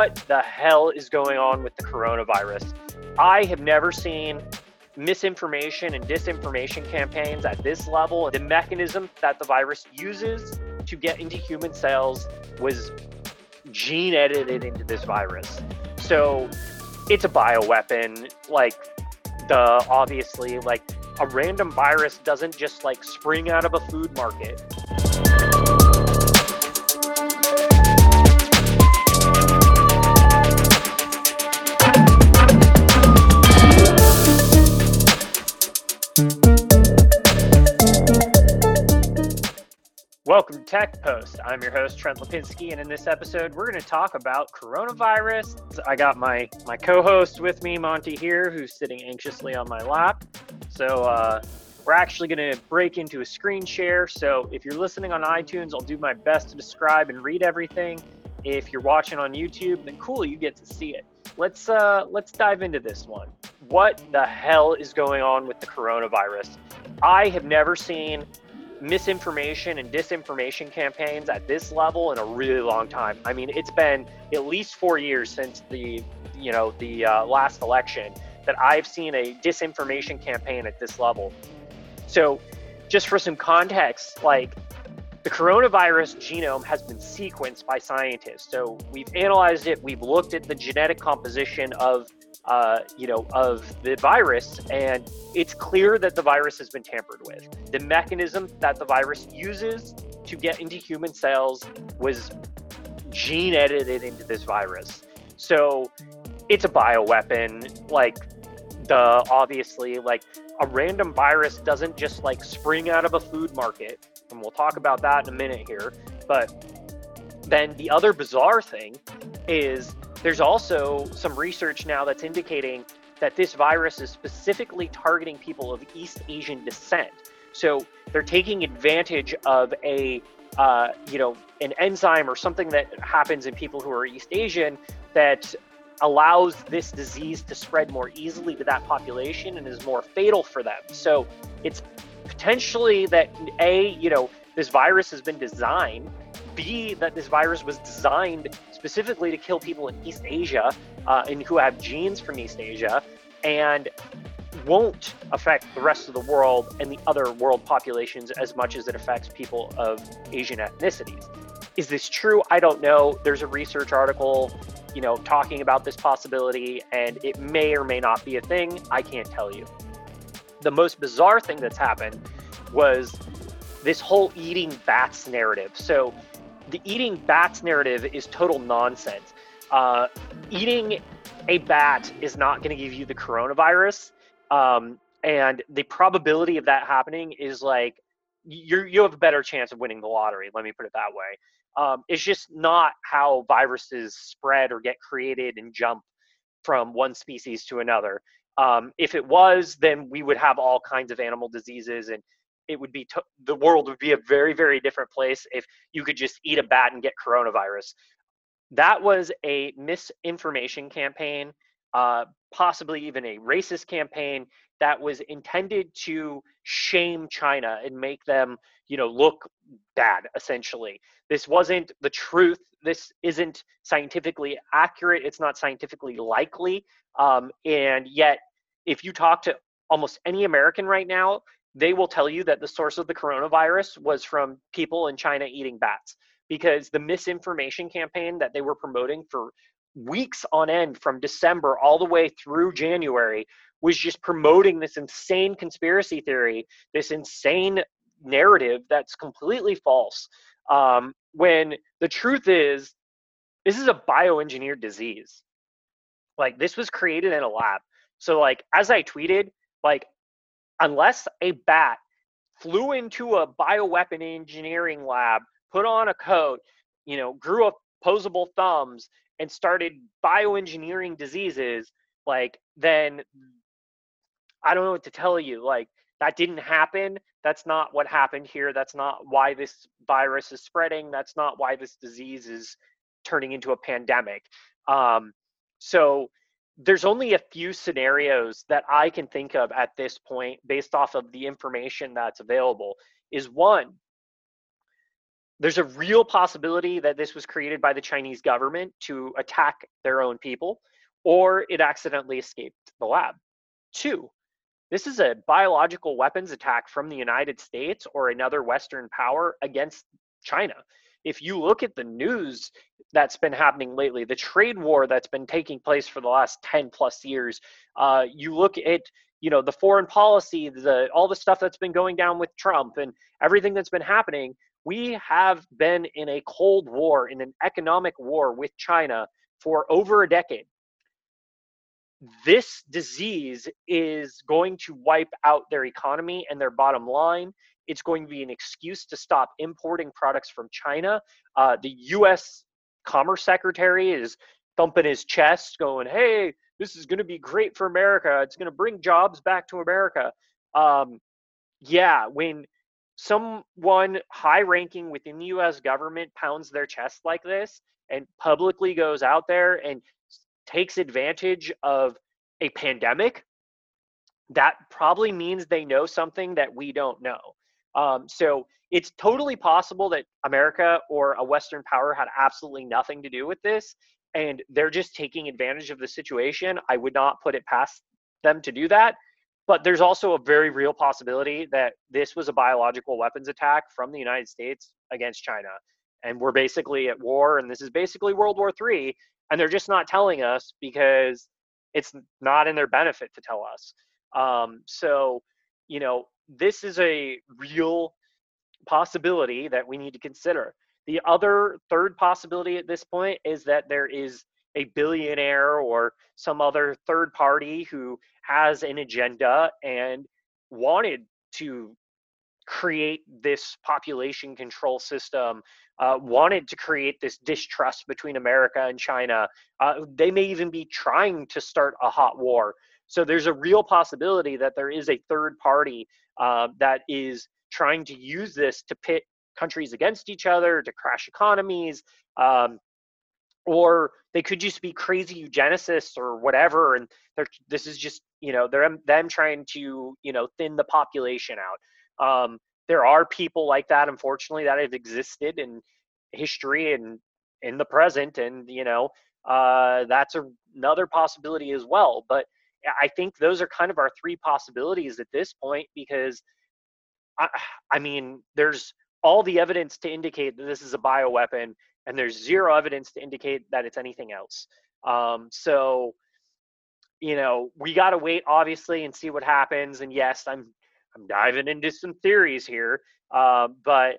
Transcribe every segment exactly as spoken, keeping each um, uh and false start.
what the hell is going on with the coronavirus? I have never seen misinformation and disinformation campaigns at this level. The mechanism that the virus uses to get into human cells was gene edited into this virus. So it's a bioweapon. Like, the obviously, like, a random virus doesn't just like spring out of a food market. Welcome to Tech Post. I'm your host, Trent Lipinski, and in this episode, we're going to talk about coronavirus. I got my, my co-host with me, Monty, here, who's sitting anxiously on my lap. So uh, we're actually going to break into a screen share. So if you're listening on iTunes, I'll do my best to describe and read everything. If you're watching on YouTube, then cool, you get to see it. Let's uh, let's dive into this one. What the hell is going on with the coronavirus? I have never seen misinformation and disinformation campaigns at this level in a really long time. I mean, it's been at least four years since the, you know, the uh, last election that I've seen a disinformation campaign at this level. So just for some context, like, the coronavirus genome has been sequenced by scientists. So we've analyzed it, we've looked at the genetic composition of Uh, you know, of the virus, and it's clear that the virus has been tampered with. The mechanism that the virus uses to get into human cells was gene edited into this virus. So it's a bioweapon. Like, the obviously, like, a random virus doesn't just like spring out of a food market. And we'll talk about that in a minute here. But then the other bizarre thing is, there's also some research now that's indicating that this virus is specifically targeting people of East Asian descent. So they're taking advantage of a, uh, you know, an enzyme or something that happens in people who are East Asian that allows this disease to spread more easily to that population and is more fatal for them. So it's potentially that A, you know, this virus has been designed, B, that this virus was designed specifically to kill people in East Asia uh, and who have genes from East Asia, and won't affect the rest of the world and the other world populations as much as it affects people of Asian ethnicities. Is this true? I don't know. There's a research article, you know, talking about this possibility, and it may or may not be a thing. I can't tell you. The most bizarre thing that's happened was this whole eating bats narrative. So the eating bats narrative is total nonsense. Uh, eating a bat is not going to give you the coronavirus. Um, and the probability of that happening is like, you you have a better chance of winning the lottery. Let me put it that way. Um, it's just not how viruses spread or get created and jump from one species to another. Um, if it was, then we would have all kinds of animal diseases, and it would be, t- the world would be a very, very different place if you could just eat a bat and get coronavirus. That was a misinformation campaign, uh, possibly even a racist campaign that was intended to shame China and make them, you know, look bad, essentially. This wasn't the truth. This isn't scientifically accurate. It's not scientifically likely. Um, and yet, if you talk to almost any American right now, they will tell you that the source of the coronavirus was from people in China eating bats, because the misinformation campaign that they were promoting for weeks on end, from December all the way through January, was just promoting this insane conspiracy theory, this insane narrative that's completely false. Um, when the truth is, this is a bioengineered disease. Like, this was created in a lab. So, like, as I tweeted, like, unless a bat flew into a bioweapon engineering lab, put on a coat, you know, grew opposable thumbs, and started bioengineering diseases, like, then I don't know what to tell you. Like, that didn't happen. That's not what happened here. That's not why this virus is spreading. That's not why this disease is turning into a pandemic. Um, so... There's only a few scenarios that I can think of at this point, based off of the information that's available. Is one, There's a real possibility that this was created by the Chinese government to attack their own people, or it accidentally escaped the lab. Two, this is a biological weapons attack from the United States or another Western power against China. If you look at the news that's been happening lately, the trade war that's been taking place for the last ten plus years, uh, you look at, you know, the foreign policy, the all the stuff that's been going down with Trump and everything that's been happening, we have been in a Cold War, in an economic war with China for over a decade. This disease is going to wipe out their economy and their bottom line. It's going to be an excuse to stop importing products from China. Uh, the U S Commerce Secretary is thumping his chest going, hey, this is going to be great for America. It's going to bring jobs back to America. Um, yeah, when someone high ranking within the U S government pounds their chest like this and publicly goes out there and takes advantage of a pandemic, that probably means they know something that we don't know. Um, so it's totally possible that America or a Western power had absolutely nothing to do with this, and they're just taking advantage of the situation. I would not put it past them to do that. But there's also a very real possibility that this was a biological weapons attack from the United States against China. And we're basically at war, and this is basically World War Three. And they're just not telling us because it's not in their benefit to tell us. Um, so, you know, this is a real possibility that we need to consider. The other third possibility at this point is that there is a billionaire or some other third party who has an agenda and wanted to create this population control system, uh, wanted to create this distrust between America and China. Uh, they may even be trying to start a hot war. So there's a real possibility that there is a third party uh, that is trying to use this to pit countries against each other, to crash economies, um, or they could just be crazy eugenicists or whatever. And they're, this is just, you know, they're them trying to, you know, thin the population out. Um, there are people like that, unfortunately, that have existed in history and in the present. And, you know, uh, that's a, another possibility as well. But I think those are kind of our three possibilities at this point, because I, I mean, there's all the evidence to indicate that this is a bioweapon, and there's zero evidence to indicate that it's anything else. Um, so, you know, we got to wait, obviously, and see what happens. And yes, I'm I'm diving into some theories here, uh, but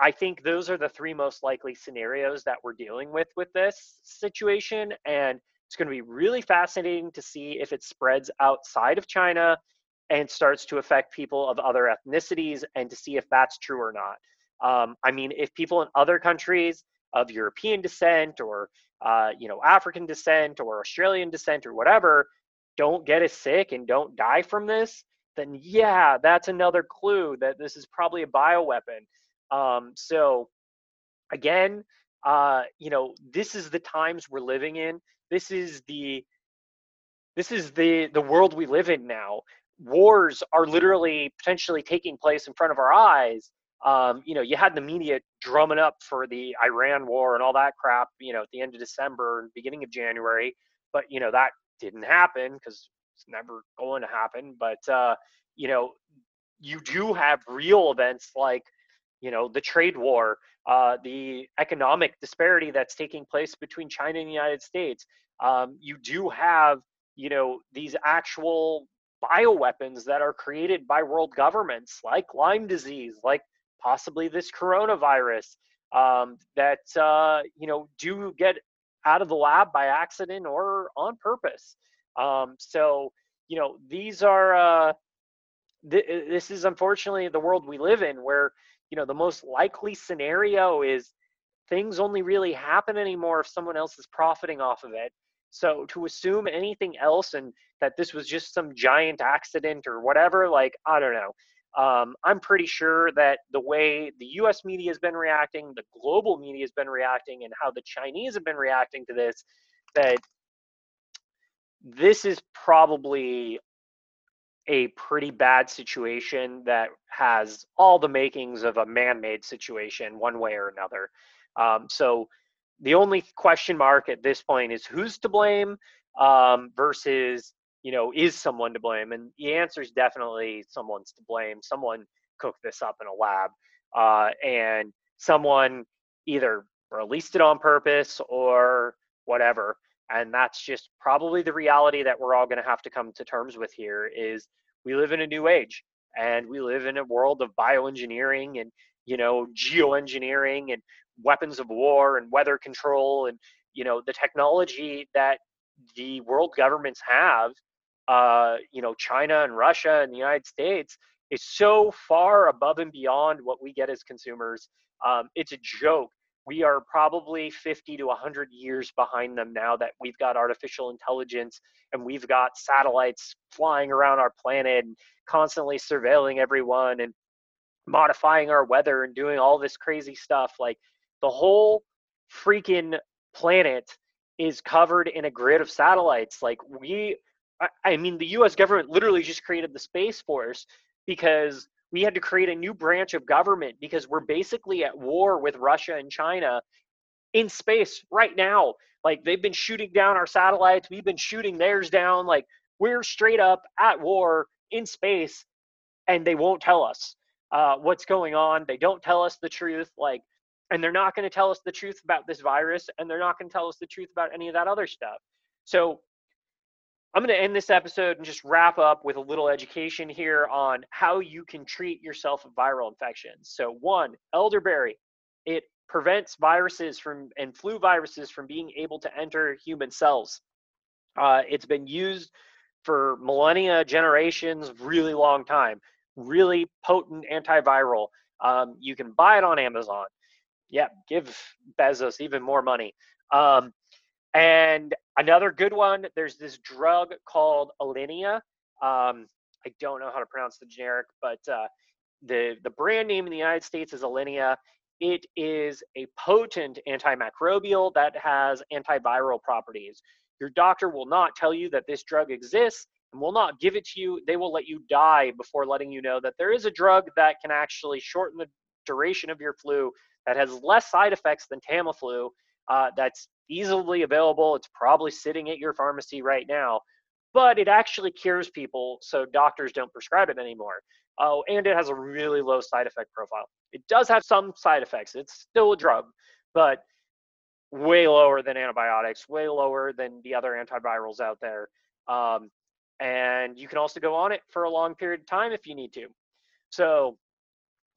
I think those are the three most likely scenarios that we're dealing with with this situation. And it's going to be really fascinating to see if it spreads outside of China and starts to affect people of other ethnicities, and to see if that's true or not. Um, I mean, if people in other countries of European descent or, uh, you know, African descent or Australian descent or whatever, don't get as sick and don't die from this, then yeah, that's another clue that this is probably a bioweapon. Um, so again, uh, you know, this is the times we're living in. This is the this is the the world we live in now. Wars are literally potentially taking place in front of our eyes. Um, you know, you had the media drumming up for the Iran war and all that crap, you know, at the end of December and beginning of January, but you know, that didn't happen because it's never going to happen. But, uh, you know, you do have real events like, you know, the trade war, uh, the economic disparity that's taking place between China and the United States. Um, you do have, you know, these actual bioweapons that are created by world governments, like Lyme disease, like possibly this coronavirus, um, that, uh, you know, do get out of the lab by accident or on purpose. Um, so, you know, these are, uh, th this is unfortunately the world we live in, where, you know, the most likely scenario is things only really happen anymore if someone else is profiting off of it. So to assume anything else and that this was just some giant accident or whatever, like, I don't know. Um, I'm pretty sure that the way the U S media has been reacting, the global media has been reacting, and how the Chinese have been reacting to this, that this is probably a pretty bad situation that has all the makings of a man-made situation one way or another. Um, so the only question mark at this point is who's to blame um, versus, you know, is someone to blame? And the answer is definitely someone's to blame. Someone cooked this up in a lab, uh, and someone either released it on purpose or whatever. And that's just probably the reality that we're all going to have to come to terms with here is we live in a new age and we live in a world of bioengineering and, you know, geoengineering and weapons of war and weather control. And, you know, the technology that the world governments have, uh, you know, China and Russia and the United States is so far above and beyond what we get as consumers. Um, it's a joke. We are probably fifty to one hundred years behind them now that we've got artificial intelligence and we've got satellites flying around our planet and constantly surveilling everyone and modifying our weather and doing all this crazy stuff. Like, the whole freaking planet is covered in a grid of satellites. Like, we, I, I mean, the U S government literally just created the Space Force because we had to create a new branch of government because we're basically at war with Russia and China in space right now. Like, they've been shooting down our satellites. We've been shooting theirs down. Like, we're straight up at war in space, and they won't tell us uh, what's going on. They don't tell us the truth. Like, and they're not going to tell us the truth about this virus, and they're not going to tell us the truth about any of that other stuff. So I'm going to end this episode and just wrap up with a little education here on how you can treat yourself of viral infections. So one, elderberry. It prevents viruses from and flu viruses from being able to enter human cells. Uh, it's been used for millennia, generations, really long time. Really potent antiviral. Um, you can buy it on Amazon. Yeah, give Bezos even more money. Um, and another good one, there's this drug called Alinia. Um, I don't know how to pronounce the generic, but uh, the, the brand name in the United States is Alinia. It is a potent antimicrobial that has antiviral properties. Your doctor will not tell you that this drug exists and will not give it to you. They will let you die before letting you know that there is a drug that can actually shorten the duration of your flu that has less side effects than Tamiflu. Uh, that's easily available. It's probably sitting at your pharmacy right now, but it actually cures people, so doctors don't prescribe it anymore. Oh, and it has a really low side effect profile. It does have some side effects. It's still a drug, but way lower than antibiotics, way lower than the other antivirals out there. Um, and you can also go on it for a long period of time if you need to. So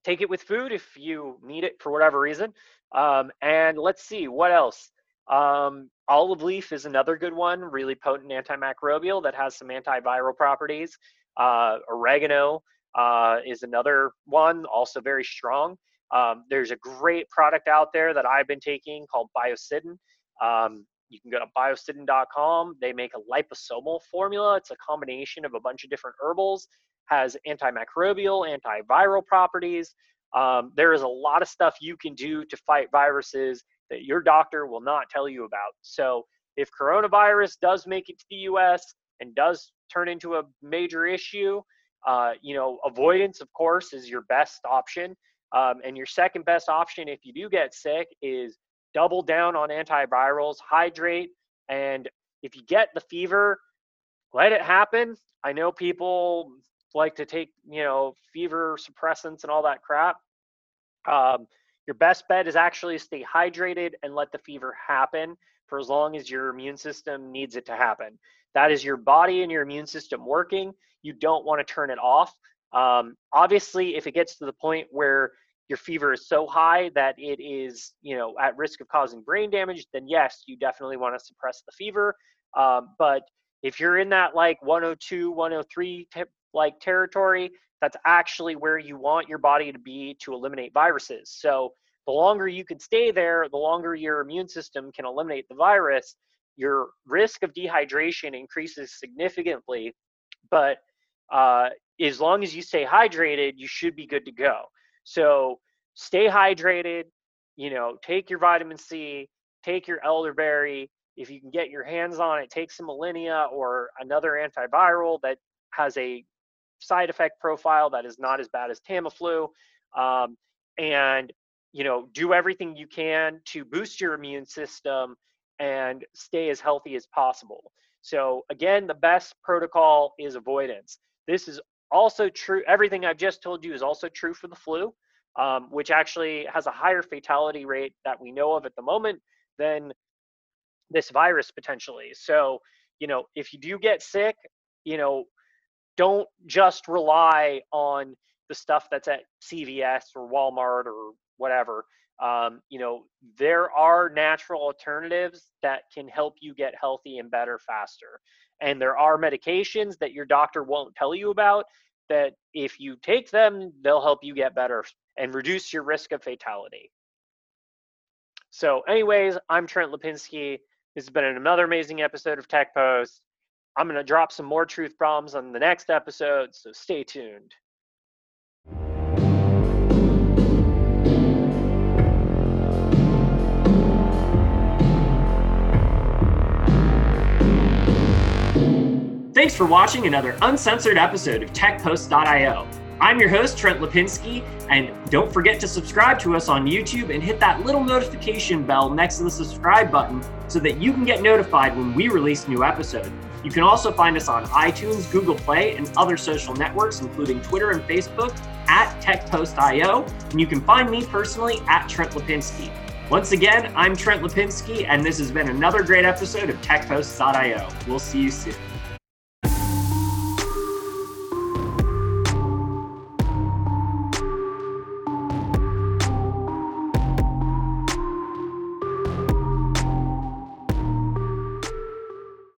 take it with food if you need it for whatever reason. Um, and let's see, what else? Um, olive leaf is another good one, really potent antimicrobial that has some antiviral properties. Uh, oregano uh, is another one, also very strong. Um, there's a great product out there that I've been taking called Biocidin. Um, you can go to biocidin dot com. They make a liposomal formula. It's a combination of a bunch of different herbals, has antimicrobial, antiviral properties. Um, there is a lot of stuff you can do to fight viruses that your doctor will not tell you about. So if coronavirus does make it to the U S and does turn into a major issue, uh, you know, avoidance, of course, is your best option. Um, and your second best option, if you do get sick, is double down on antivirals, hydrate. And if you get the fever, let it happen. I know people like to take, you know, fever suppressants and all that crap. Um, Your best bet is actually stay hydrated and let the fever happen for as long as your immune system needs it to happen. That is your body and your immune system working. You don't want to turn it off. Um, obviously, if it gets to the point where your fever is so high that it is, you know, at risk of causing brain damage, then yes, you definitely want to suppress the fever. Um, but if you're in that like one oh two, one oh three t- like territory, that's actually where you want your body to be to eliminate viruses. So the longer you can stay there, the longer your immune system can eliminate the virus. Your risk of dehydration increases significantly, but uh, as long as you stay hydrated, you should be good to go. So stay hydrated, you know, take your vitamin C, take your elderberry. If you can get your hands on it, take some Alinia or another antiviral that has a side effect profile that is not as bad as Tamiflu, um, and you know, do everything you can to boost your immune system and stay as healthy as possible. So again, the best protocol is avoidance. This is also true. Everything I've just told you is also true for the flu, um, which actually has a higher fatality rate that we know of at the moment than this virus potentially. So, you know, if you do get sick, you know, don't just rely on the stuff that's at C V S or Walmart or whatever. Um, you know, there are natural alternatives that can help you get healthy and better faster. And there are medications that your doctor won't tell you about that if you take them, they'll help you get better and reduce your risk of fatality. So anyways, I'm Trent Lipinski. This has been another amazing episode of Tech Post. I'm going to drop some more truth bombs on the next episode, so stay tuned. Thanks for watching another uncensored episode of Tech Post dot i o. I'm your host, Trent Lipinski, and don't forget to subscribe to us on YouTube and hit that little notification bell next to the subscribe button so that you can get notified when we release new episodes. You can also find us on iTunes, Google Play, and other social networks, including Twitter and Facebook, at Tech Post dot i o, and you can find me personally at Trent Lipinski. Once again, I'm Trent Lipinski, and this has been another great episode of Tech Post dot i o. We'll see you soon.